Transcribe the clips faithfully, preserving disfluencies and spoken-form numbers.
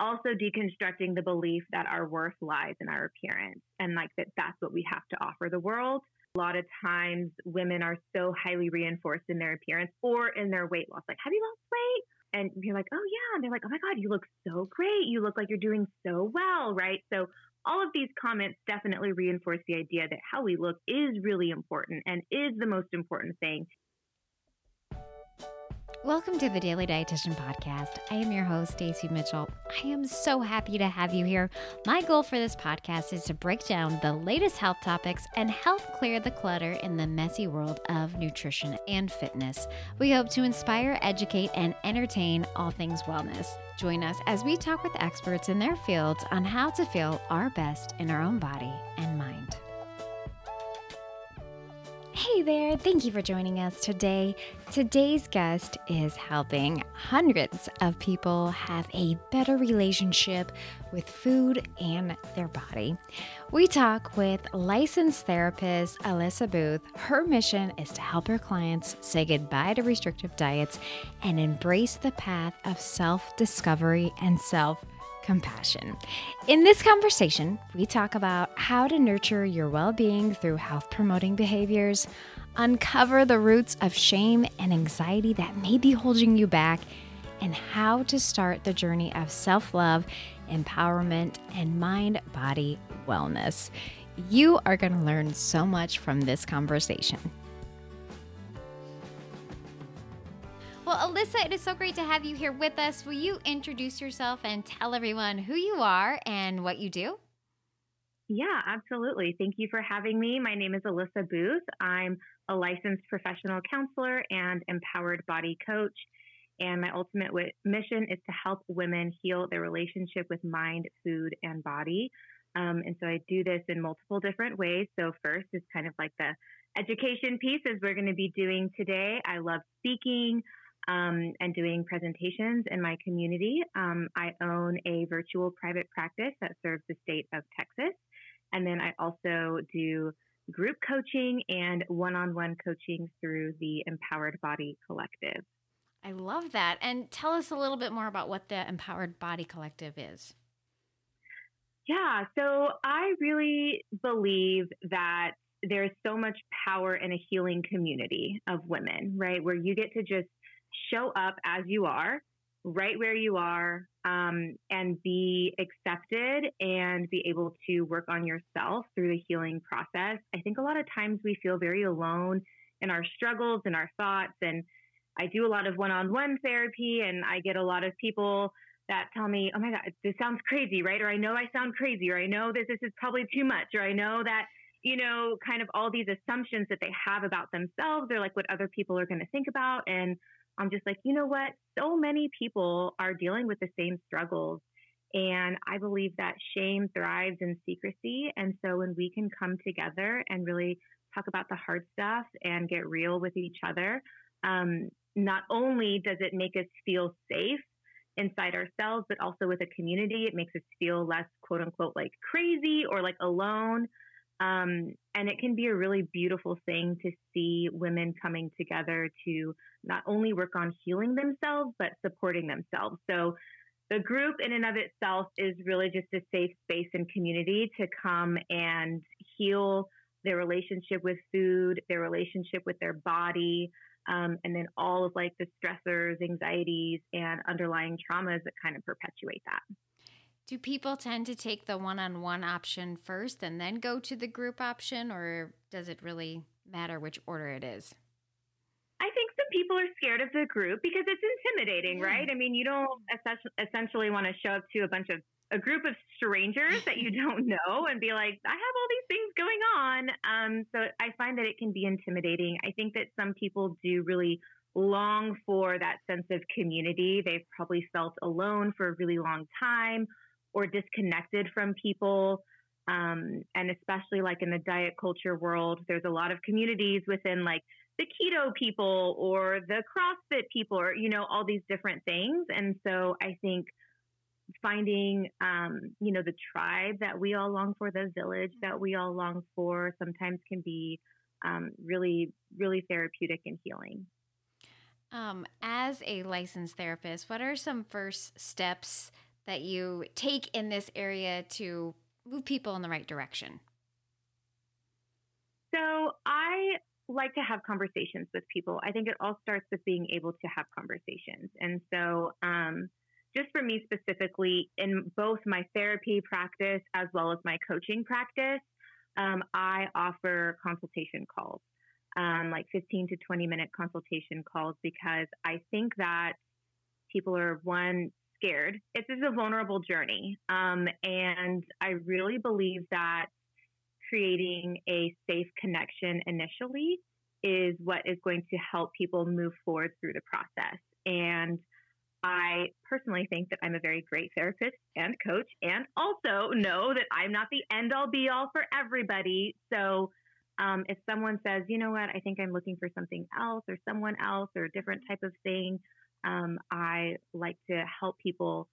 also deconstructing the belief that our worth lies in our appearance and like that that's what we have to offer the world. A lot of times women are so highly reinforced in their appearance or in their weight loss. Like, have you lost weight? And you're like, oh yeah. And they're like, oh my God, you look so great. You look like you're doing so well, right? So all of these comments definitely reinforce the idea that how we look is really important and is the most important thing. Welcome to the Daily Dietitian Podcast. I am your host, Stacey Mitchell. I am so happy to have you here. My goal for this podcast is to break down the latest health topics and help clear the clutter in the messy world of nutrition and fitness. We hope to inspire, educate, and entertain all things wellness. Join us as we talk with experts in their fields on how to feel our best in our own body and mind. Hey there, thank you for joining us today. Today's guest is helping hundreds of people have a better relationship with food and their body. We talk with licensed therapist Alyssa Booth. Her mission is to help her clients say goodbye to restrictive diets and embrace the path of self-discovery and self-compassion. Compassion. In this conversation, we talk about how to nurture your well-being through health-promoting behaviors, uncover the roots of shame and anxiety that may be holding you back, and how to start the journey of self-love, empowerment, and mind-body wellness. You are going to learn so much from this conversation. Well, Alyssa, it is so great to have you here with us. Will you introduce yourself and tell everyone who you are and what you do? Yeah, absolutely. Thank you for having me. My name is Alyssa Booth. I'm a licensed professional counselor and empowered body coach. And my ultimate w- mission is to help women heal their relationship with mind, food, and body. Um, and so I do this in multiple different ways. So first is kind of like the education piece, as we're going to be doing today. I love speaking. Um, and doing presentations in my community. Um, I own a virtual private practice that serves the state of Texas. And then I also do group coaching and one-on-one coaching through the Empowered Body Collective. I love that. And tell us a little bit more about what the Empowered Body Collective is. Yeah, so I really believe that there's so much power in a healing community of women, right? Where you get to just show up as you are, right where you are, um, and be accepted and be able to work on yourself through the healing process. I think a lot of times we feel very alone in our struggles and our thoughts. And I do a lot of one-on-one therapy, and I get a lot of people that tell me, oh my God, this sounds crazy, right? Or I know I sound crazy, or I know that this is probably too much, or I know that, you know, kind of all these assumptions that they have about themselves or like what other people are going to think about. And I'm just like, you know what? So many people are dealing with the same struggles. And I believe that shame thrives in secrecy. And so when we can come together and really talk about the hard stuff and get real with each other, um, not only does it make us feel safe inside ourselves, but also with a community, it makes us feel less, quote unquote, like crazy or like alone. Um, and it can be a really beautiful thing to see women coming together to not only work on healing themselves, but supporting themselves. So the group in and of itself is really just a safe space and community to come and heal their relationship with food, their relationship with their body, um, and then all of like the stressors, anxieties, and underlying traumas that kind of perpetuate that. Do people tend to take the one-on-one option first and then go to the group option, or does it really matter which order it is? I think some people are scared of the group because it's intimidating, mm. right? I mean, you don't essentially want to show up to a bunch of a group of strangers that you don't know and be like, I have all these things going on. Um, so I find that it can be intimidating. I think that some people do really long for that sense of community. They've probably felt alone for a really long time, or disconnected from people. Um, and especially like in the diet culture world, there's a lot of communities within like the keto people or the CrossFit people, or, you know, all these different things. And so I think finding, um, you know, the tribe that we all long for, the village that we all long for, sometimes can be um, really, really therapeutic and healing. Um, as a licensed therapist, what are some first steps that you take in this area to move people in the right direction? So I like to have conversations with people. I think it all starts with being able to have conversations. And so um, just for me specifically, in both my therapy practice as well as my coaching practice, um, I offer consultation calls, um, like fifteen to twenty minute consultation calls, because I think that people are, one, scared. It's a vulnerable journey. Um, and I really believe that creating a safe connection initially is what is going to help people move forward through the process. And I personally think that I'm a very great therapist and coach, and also know that I'm not the end-all be-all for everybody. So um, if someone says, you know what, I think I'm looking for something else or someone else or a different type of thing, um, I like to help people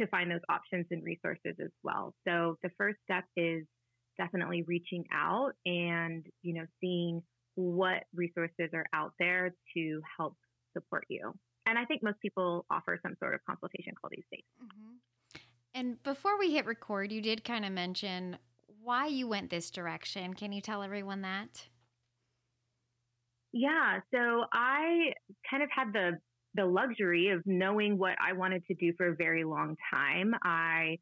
to find those options and resources as well. So the first step is definitely reaching out and, you know, seeing what resources are out there to help support you. And I think most people offer some sort of consultation call these days. Mm-hmm. And before we hit record, you did kind of mention why you went this direction. Can you tell everyone that? Yeah. So I kind of had the, the luxury of knowing what I wanted to do for a very long time. I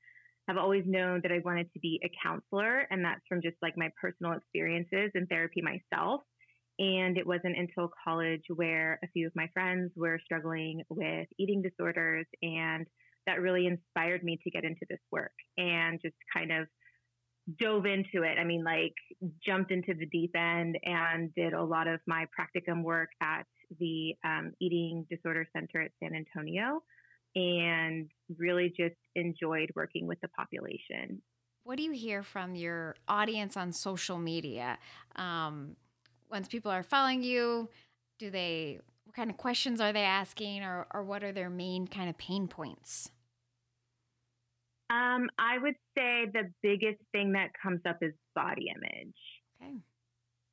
I've always known that I wanted to be a counselor, and that's from just like my personal experiences in therapy myself. And it wasn't until college where a few of my friends were struggling with eating disorders, and that really inspired me to get into this work and just kind of dove into it. I mean, like jumped into the deep end and did a lot of my practicum work at the um, Eating Disorder Center at San Antonio, and really just enjoyed working with the population. What do you hear from your audience on social media? Um, once people are following you, do they, what kind of questions are they asking, or, or what are their main kind of pain points? Um, I would say the biggest thing that comes up is body image. Okay.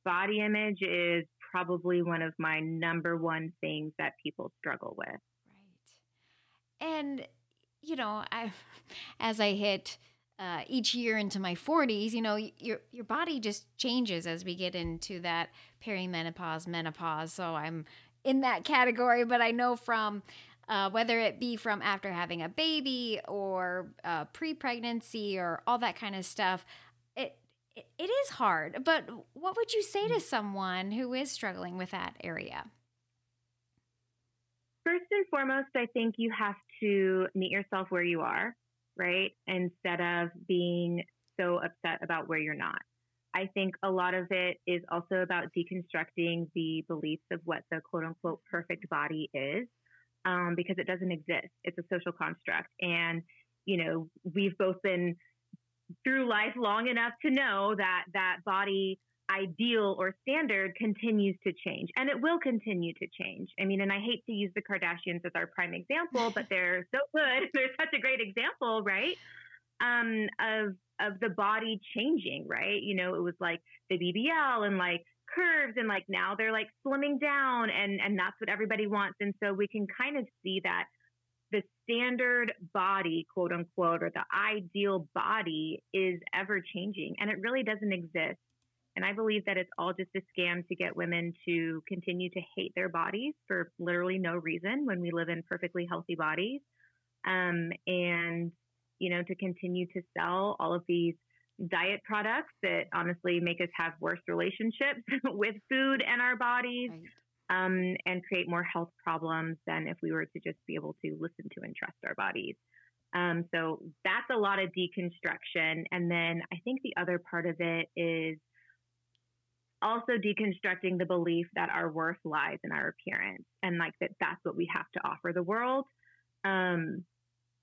Body image is probably one of my number one things that people struggle with. And, you know, I, as I hit uh, each year into my forties, you know, your your body just changes as we get into that perimenopause, menopause. So I'm in that category, but I know from uh, whether it be from after having a baby or uh, pre-pregnancy or all that kind of stuff, it, it it is hard. But what would you say to someone who is struggling with that area? First and foremost, I think you have to meet yourself where you are, right? Instead of being so upset about where you're not. I think a lot of it is also about deconstructing the beliefs of what the quote unquote perfect body is, um, because it doesn't exist. It's a social construct. And, you know, we've both been through life long enough to know that that body ideal or standard continues to change, and it will continue to change. I mean, and I hate to use the Kardashians as our prime example, but they're so good. They're such a great example, right? Um, of, of the body changing, right? You know, it was like the B B L and like curves, and like now they're like slimming down, and, and that's what everybody wants. And so we can kind of see that the standard body, quote unquote, or the ideal body is ever changing, and it really doesn't exist. And I believe that it's all just a scam to get women to continue to hate their bodies for literally no reason when we live in perfectly healthy bodies. Um, and, you know, to continue to sell all of these diet products that honestly make us have worse relationships with food and our bodies, right. um, and create more health problems than if we were to just be able to listen to and trust our bodies. Um, so that's a lot of deconstruction. And then I think the other part of it is also deconstructing the belief that our worth lies in our appearance, and like that that's what we have to offer the world. Um,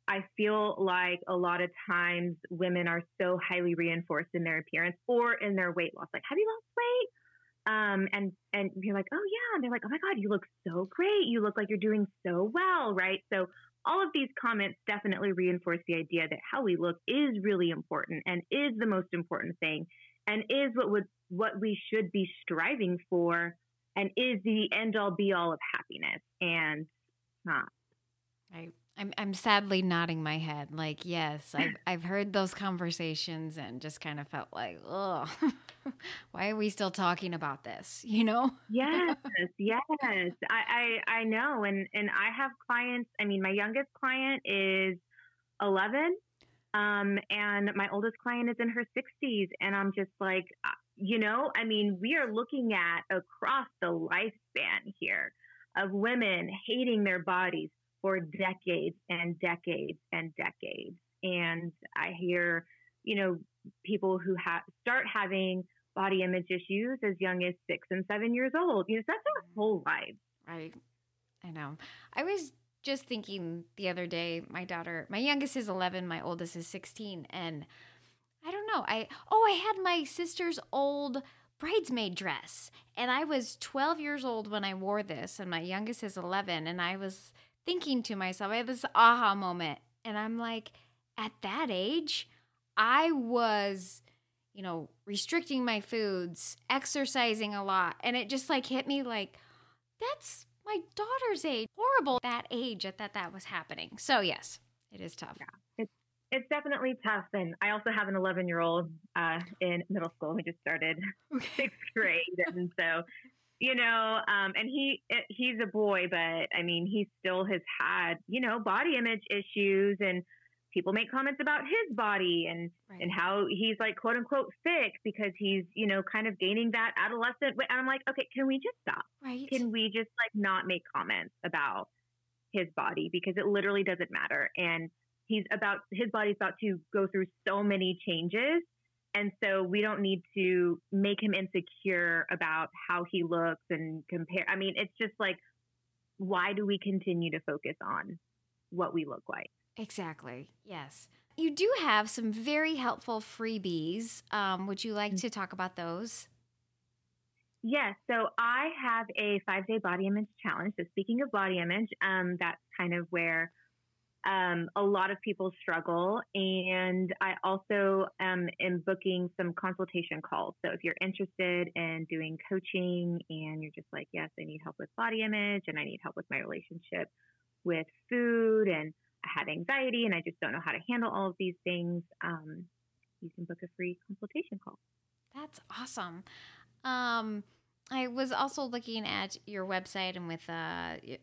I feel like a lot of times women are so highly reinforced in their appearance or in their weight loss. Like, have you lost weight? Um, and, and you're like, oh yeah. And they're like, oh my God, you look so great. You look like you're doing so well. Right. So all of these comments definitely reinforce the idea that how we look is really important and is the most important thing, and is what would, what we should be striving for, and is the end all be all of happiness. And not. I, I'm I'm sadly nodding my head. Like, yes, I've I've heard those conversations and just kind of felt like, oh, why are we still talking about this? You know? Yes, yes. I, I I know. And and I have clients. I mean, my youngest client is eleven, um, and my oldest client is in her sixties. And I'm just like, you know, I mean, we are looking at across the lifespan here of women hating their bodies for decades and decades and decades. And I hear, you know, people who ha- start having body image issues as young as six and seven years old. You know, that's our whole life. I, I know. I was just thinking the other day, my daughter, my youngest is eleven, my oldest is sixteen. And I don't know. I, oh, I had my sister's old bridesmaid dress. And I was twelve years old when I wore this. And my youngest is eleven. And I was thinking to myself, I had this aha moment, and I'm like, at that age, I was, you know, restricting my foods, exercising a lot, and it just like hit me like, that's my daughter's age. Horrible that age at that that was happening. So yes, it is tough. Yeah, it's it's definitely tough, and I also have an eleven-year-old uh, in middle school who just started sixth grade, and so. You know, um, and he, he's a boy, but I mean, he still has had, you know, body image issues, and people make comments about his body and, right. and how he's like, quote unquote, thick because he's, you know, kind of gaining that adolescent. And I'm like, okay, can we just stop? Right. Can we just like not make comments about his body, because it literally doesn't matter. And he's about, his body's about to go through so many changes. And so we don't need to make him insecure about how he looks and compare. I mean, it's just like, why do we continue to focus on what we look like? Exactly. Yes. You do have some very helpful freebies. Um, would you like to talk about those? Yes. So I have a five-day body image challenge. So speaking of body image, um, that's kind of where Um, a lot of people struggle, and I also um, am booking some consultation calls. So if you're interested in doing coaching and you're just like, yes, I need help with body image and I need help with my relationship with food and I have anxiety and I just don't know how to handle all of these things, um, you can book a free consultation call. That's awesome. Um, I was also looking at your website and with uh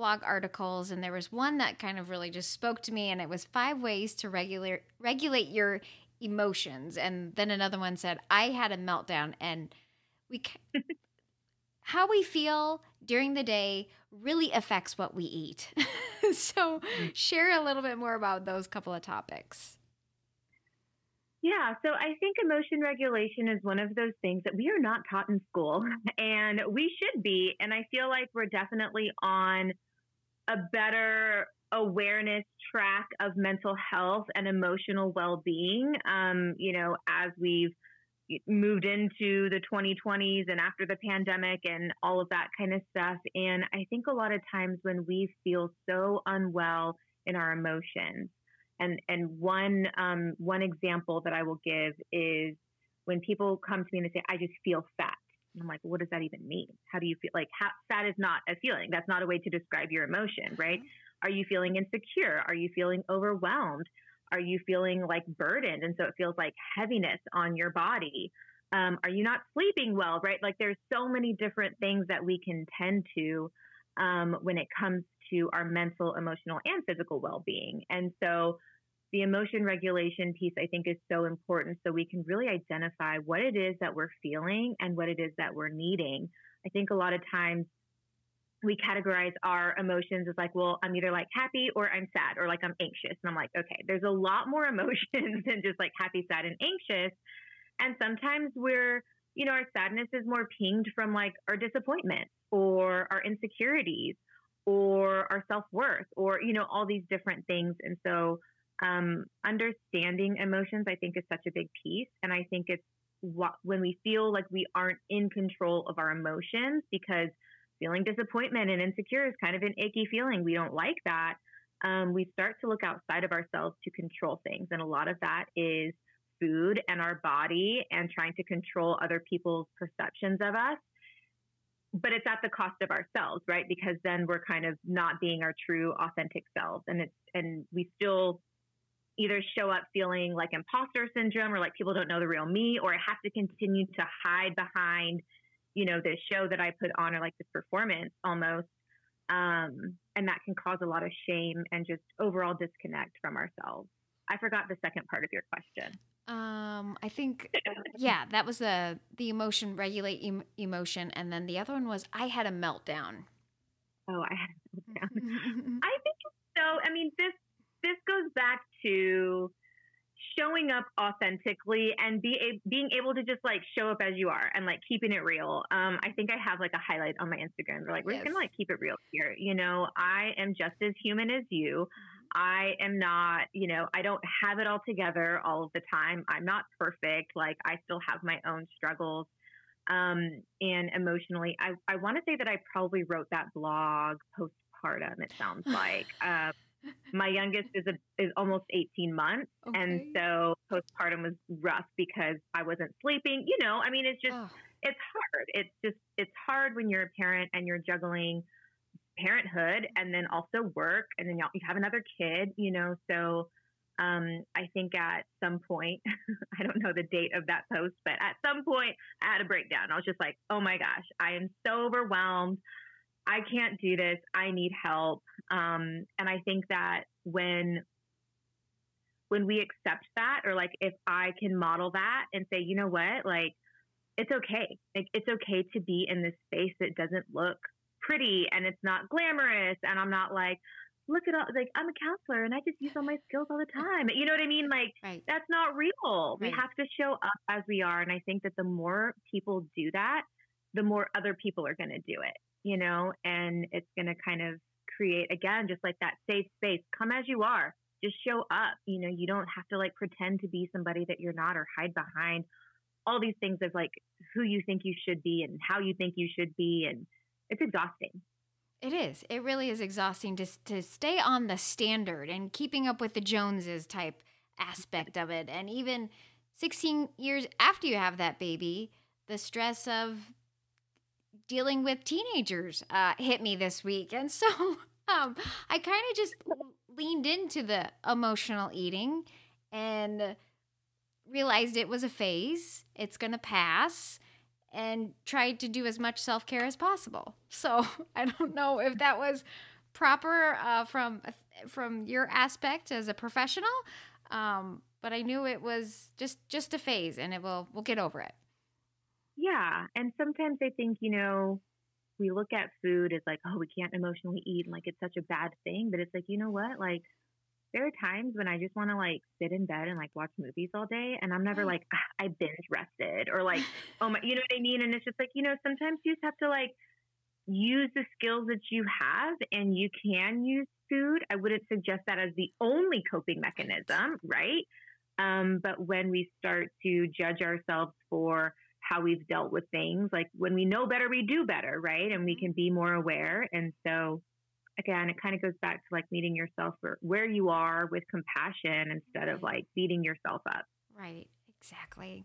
blog articles, and there was one that kind of really just spoke to me, and it was five ways to regulate regulate your emotions. And then another one said, I had a meltdown, and we how we feel during the day really affects what we eat. So share a little bit more about those couple of topics. Yeah. So I think emotion regulation is one of those things that we are not taught in school, and we should be. And I feel like we're definitely on a better awareness track of mental health and emotional well-being, um, you know, as we've moved into the twenty twenties and after the pandemic and all of that kind of stuff. And I think a lot of times when we feel so unwell in our emotions, and and one um, one example that I will give is when people come to me and they say, I just feel fat. And I'm like, what does that even mean? How do you feel? Like, how, fat is not a feeling. That's not a way to describe your emotion, right? Are you feeling insecure? Are you feeling overwhelmed? Are you feeling like burdened? And so it feels like heaviness on your body. Um, are you not sleeping well, right? Like there's so many different things that we can tend to um, when it comes to our mental, emotional, and physical well-being. And so the emotion regulation piece, I think, is so important so we can really identify what it is that we're feeling and what it is that we're needing. I think a lot of times we categorize our emotions as like, well, I'm either like happy or I'm sad or like I'm anxious. And I'm like, okay, there's a lot more emotions than just like happy, sad, and anxious. And sometimes we're, you know, our sadness is more pinged from like our disappointment or our insecurities, or our self-worth, or, you know, all these different things. And so um, understanding emotions, I think, is such a big piece. And I think it's what, when we feel like we aren't in control of our emotions, because feeling disappointment and insecure is kind of an icky feeling. We don't like that. Um, we start to look outside of ourselves to control things. And a lot of that is food and our body and trying to control other people's perceptions of us. but it's at the cost of ourselves, right? Because then we're kind of not being our true authentic selves. And it's, and we still either show up feeling like imposter syndrome or like people don't know the real me, or I have to continue to hide behind, you know, this show that I put on or like this performance almost. Um, and that can cause a lot of shame and just overall disconnect from ourselves. I forgot the second part of your question. Um, I think, yeah, that was the, the emotion, regulate em- emotion. And then the other one was, I had a meltdown. Oh, I had a meltdown. I think so. I mean, this, this goes back to showing up authentically and be a, being able to just like show up as you are and like keeping it real. Um, I think I have like a highlight on my Instagram. We're like, we're yes. going to like keep it real here. You know, I am just as human as you. I am not, you know, I don't have it all together all of the time. I'm not perfect. Like I still have my own struggles. Um, and emotionally, I, I want to say that I probably wrote that blog postpartum. It sounds like, um, my youngest is a, is almost eighteen months. Okay. And so postpartum was rough because I wasn't sleeping, you know, I mean, it's just, oh. it's hard. It's just, it's hard when you're a parent and you're juggling parenthood and then also work. And then you have another kid, you know? So, um, I think at some point, I don't know the date of that post, but at some point I had a breakdown. I was just like, oh my gosh, I am so overwhelmed. I can't do this. I need help. Um, and I think that when, when we accept that, or like, if I can model that and say, you know what, like, it's okay. Like, it's okay to be in this space that doesn't look pretty and it's not glamorous. And I'm not like, look at all, like, I'm a counselor and I just use all my skills all the time. You know what I mean? Like, right. that's not real. Right. We have to show up as we are. And I think that the more people do that, the more other people are going to do it. You know, and it's going to kind of create, again, just like that safe space, come as you are, just show up. You know, you don't have to like pretend to be somebody that you're not, or hide behind all these things of like who you think you should be and how you think you should be. And it's exhausting. It is. It really is exhausting to to stay on the standard and keeping up with the Joneses type aspect of it. And even sixteen years after you have that baby, the stress of dealing with teenagers uh, hit me this week. And so um, I kind of just leaned into the emotional eating and realized it was a phase. It's going to pass, and tried to do as much self-care as possible. So I don't know if that was proper uh, from, from your aspect as a professional, um, but I knew it was just, just a phase, and it will, we'll get over it. Yeah. And sometimes I think, you know, we look at food as like, oh, we can't emotionally eat, and like it's such a bad thing. But it's like, you know what? Like, there are times when I just want to like sit in bed and like watch movies all day. And I'm never like, ah, I binge rested, or like, oh my, you know what I mean? And it's just like, you know, sometimes you just have to like use the skills that you have, and you can use food. I wouldn't suggest that as the only coping mechanism, right? Um, but when we start to judge ourselves for how we've dealt with things, like when we know better, we do better, right? And we can be more aware. And so again, it kind of goes back to like meeting yourself for where you are with compassion, instead of like beating yourself up. Right. Exactly.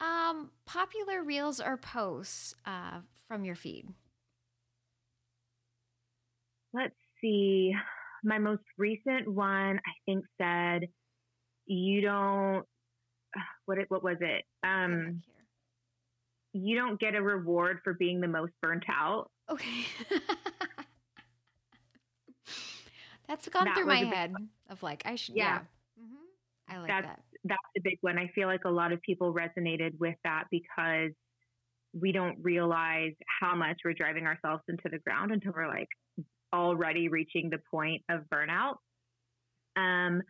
Um, popular reels or posts uh, from your feed? Let's see. My most recent one, I think, said, you don't, what it, what was it? Um, you don't get a reward for being the most burnt out. Okay. That's gone that through my head one. Of like, I should, yeah. yeah. Mm-hmm. I like That's, that. That's a big one. I feel like a lot of people resonated with that, because we don't realize how much we're driving ourselves into the ground until we're like already reaching the point of burnout. Um,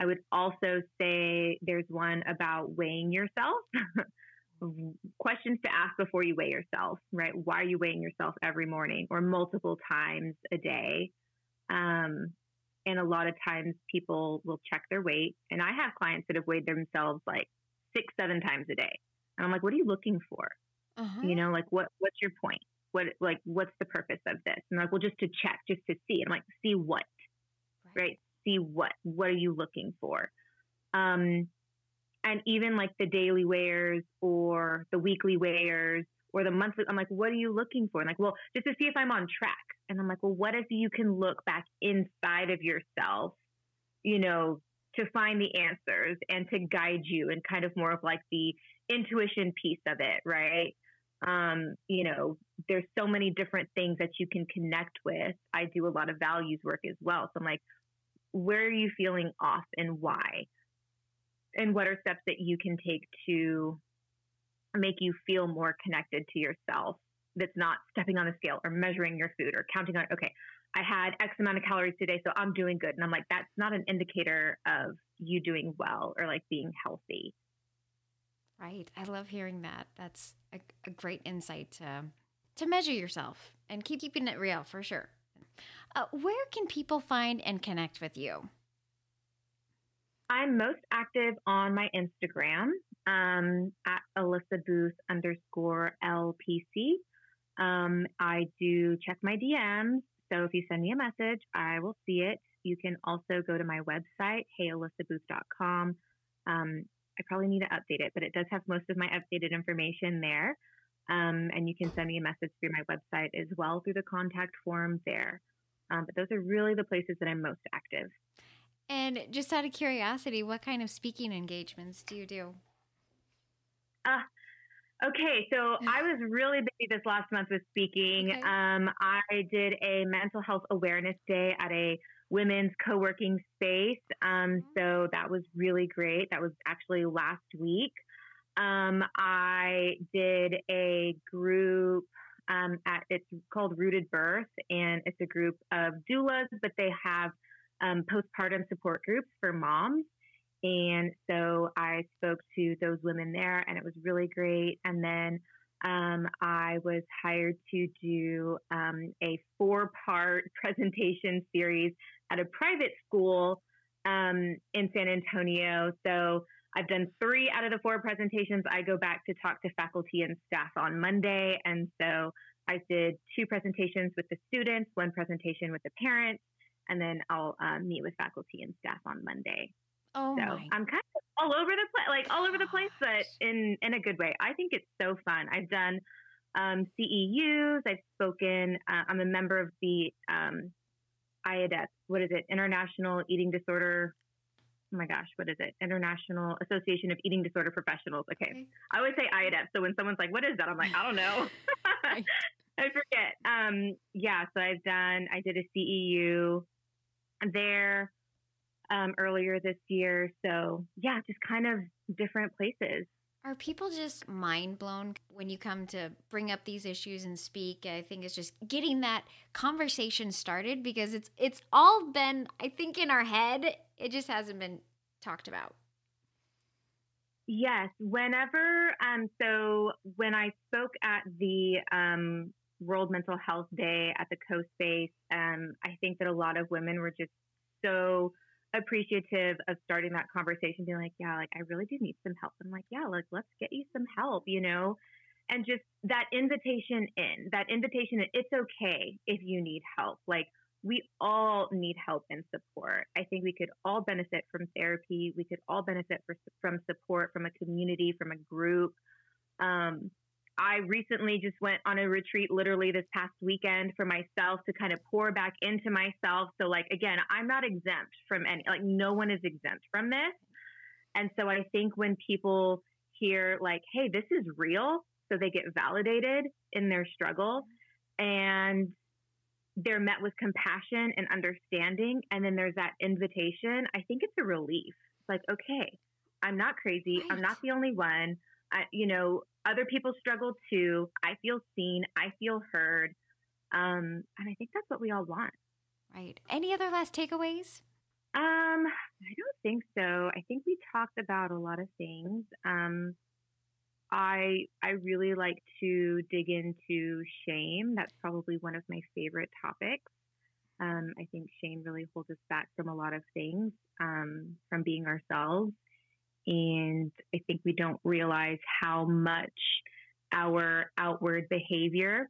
I would also say there's one about weighing yourself, questions to ask before you weigh yourself, right? Why are you weighing yourself every morning or multiple times a day? Um, and a lot of times people will check their weight. And I have clients that have weighed themselves like six, seven times a day. And I'm like, what are you looking for? Uh-huh. You know, like what, what's your point? What, like, what's the purpose of this? And they're like, well, just to check, just to see. I'm like, see what, right? right? See what, what are you looking for? Um, and even like the daily weighters or the weekly weighters or the monthly, I'm like, what are you looking for? And like, well, just to see if I'm on track. And I'm like, well, what if you can look back inside of yourself, you know, to find the answers and to guide you, and kind of more of like the intuition piece of it, right? Um, you know, there's so many different things that you can connect with. I do a lot of values work as well. So I'm like, where are you feeling off and why? And what are steps that you can take to make you feel more connected to yourself? That's not stepping on a scale or measuring your food or counting on, okay, I had X amount of calories today, so I'm doing good. And I'm like, that's not an indicator of you doing well or like being healthy. Right. I love hearing that. That's a, a great insight to, to measure yourself and keep keeping it real for sure. Uh, where can people find and connect with you? I'm most active on my Instagram um, at Alyssa Booth underscore L P C. Um, I do check my D Ms. So if you send me a message, I will see it. You can also go to my website, hey alyssa booth dot com. Um, I probably need to update it, but it does have most of my updated information there. Um, and you can send me a message through my website as well through the contact form there. Um, but those are really the places that I'm most active. And just out of curiosity, what kind of speaking engagements do you do? Uh, okay, so I was really busy this last month with speaking. Okay. Um, I did a mental health awareness day at a women's co-working space. Um, so that was really great. That was actually last week. Um, I did a group um, at, it's called Rooted Birth, and it's a group of doulas, but they have Um, postpartum support groups for moms. And so I spoke to those women there, and it was really great. And then um, I was hired to do um, a four-part presentation series at a private school um, in San Antonio. So I've done three out of the four presentations. I go back to talk to faculty and staff on Monday. And so I did two presentations with the students, one presentation with the parents, and then I'll uh, meet with faculty and staff on Monday. Oh, so my. I'm kind of all over the place, like all over the place, but in, in a good way. I think it's so fun. I've done um, C E Us. I've spoken. Uh, I'm a member of the um, I A D E S. What is it? International Eating Disorder. Oh my gosh, what is it? International Association of Eating Disorder Professionals. Okay, okay. I always say I A D E S. So when someone's like, "What is that?" I'm like, "I don't know." I forget. Um, yeah. So I've done. I did a C E U. there um, earlier this year. So yeah, just kind of different places. Are people just mind blown when you come to bring up these issues and speak? I think it's just getting that conversation started, because it's it's all been, I think, in our head. It just hasn't been talked about. Yes. Whenever, um, so when I spoke at the um World Mental Health Day at the co-space. Um, I think that a lot of women were just so appreciative of starting that conversation, being like, yeah, like I really do need some help. I'm like, yeah, like let's get you some help, you know, and just that invitation in, that invitation, in, it's okay if you need help. Like we all need help and support. I think we could all benefit from therapy. We could all benefit for, from support, from a community, from a group. Um, I recently just went on a retreat literally this past weekend for myself to kind of pour back into myself. So like, again, I'm not exempt from any, like no one is exempt from this. And so I think when people hear like, hey, this is real, so they get validated in their struggle and they're met with compassion and understanding. And then there's that invitation. I think it's a relief. It's like, okay, I'm not crazy. Right. I'm not the only one. I, you know, other people struggle too. I feel seen. I feel heard. Um, and I think that's what we all want. Right. Any other last takeaways? Um, I don't think so. I think we talked about a lot of things. Um, I I really like to dig into shame. That's probably one of my favorite topics. Um, I think shame really holds us back from a lot of things, um, from being ourselves. And I think we don't realize how much our outward behavior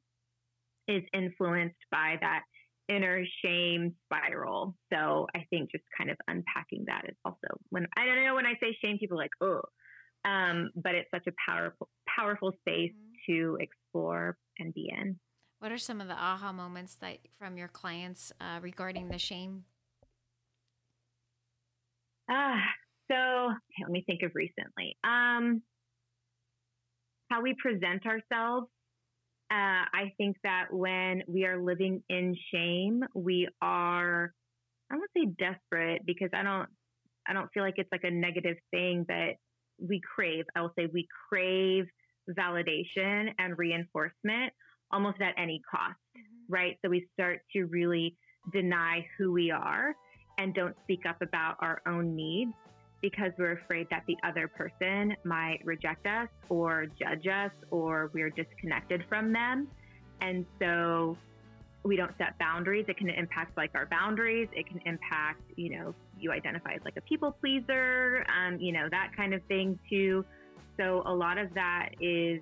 is influenced by that inner shame spiral. So I think just kind of unpacking that is also when I don't know when I say shame, people are like, oh, um, but it's such a powerful, powerful space mm-hmm. to explore and be in. What are some of the aha moments that from your clients uh, regarding the shame? Ah, so okay, let me think of recently. Um, how we present ourselves. Uh, I think that when we are living in shame, we are, I won't say desperate because I don't, I don't feel like it's like a negative thing, but we crave, I will say we crave validation and reinforcement almost at any cost, mm-hmm. right? So we start to really deny who we are and don't speak up about our own needs because we're afraid that the other person might reject us or judge us or we're disconnected from them. And so we don't set boundaries. It can impact like our boundaries. It can impact, you know, you identify as like a people pleaser, um, you know, that kind of thing too. So a lot of that is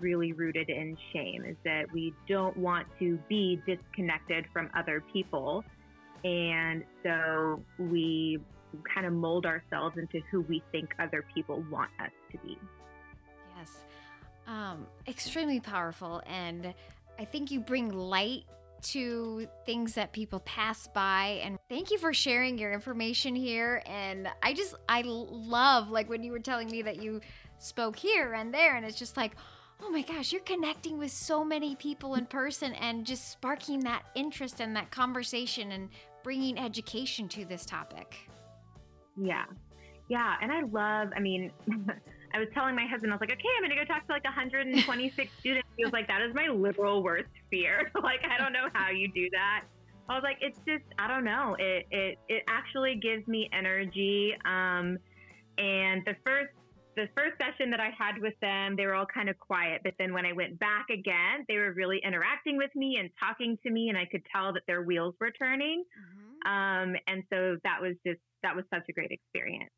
really rooted in shame, is that we don't want to be disconnected from other people. And so we kind of mold ourselves into who we think other people want us to be. Yes. Um, extremely powerful. And I think you bring light to things that people pass by, and thank you for sharing your information here. And I just, I love like when you were telling me that you spoke here and there, and it's just like, oh my gosh, you're connecting with so many people in person and just sparking that interest and that conversation and bringing education to this topic. Yeah. Yeah. And I love, I mean, I was telling my husband, I was like, okay, I'm going to go talk to like one hundred twenty-six students. He was like, that is my literal worst fear. Like, I don't know how you do that. I was like, it's just, I don't know. It, it, it actually gives me energy. Um, and the first, the first session that I had with them, they were all kind of quiet. But then when I went back again, they were really interacting with me and talking to me. And I could tell that their wheels were turning. Mm-hmm. Um, and so that was just, that was such a great experience.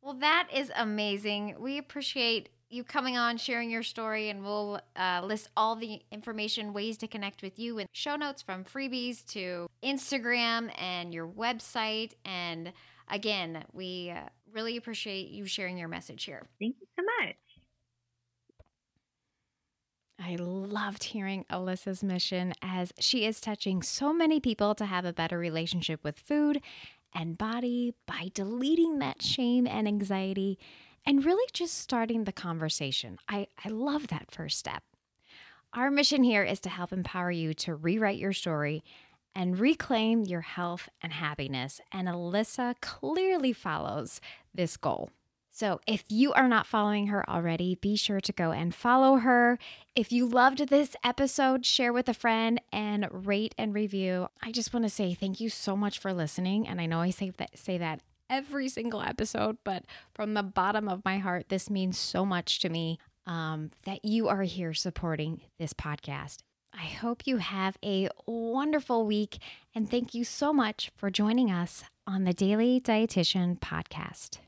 Well, that is amazing. We appreciate you coming on, sharing your story, and we'll uh, list all the information, ways to connect with you, and show notes from freebies to Instagram and your website. And again, we uh, really appreciate you sharing your message here. Thank you so much. I loved hearing Alyssa's mission as she is touching so many people to have a better relationship with food and body by deleting that shame and anxiety and really just starting the conversation. I, I love that first step. Our mission here is to help empower you to rewrite your story and reclaim your health and happiness. And Alyssa clearly follows this goal. So if you are not following her already, be sure to go and follow her. If you loved this episode, share with a friend and rate and review. I just want to say thank you so much for listening. And I know I say that, say that every single episode, but from the bottom of my heart, this means so much to me um, that you are here supporting this podcast. I hope you have a wonderful week. And thank you so much for joining us on the Daily Dietitian Podcast.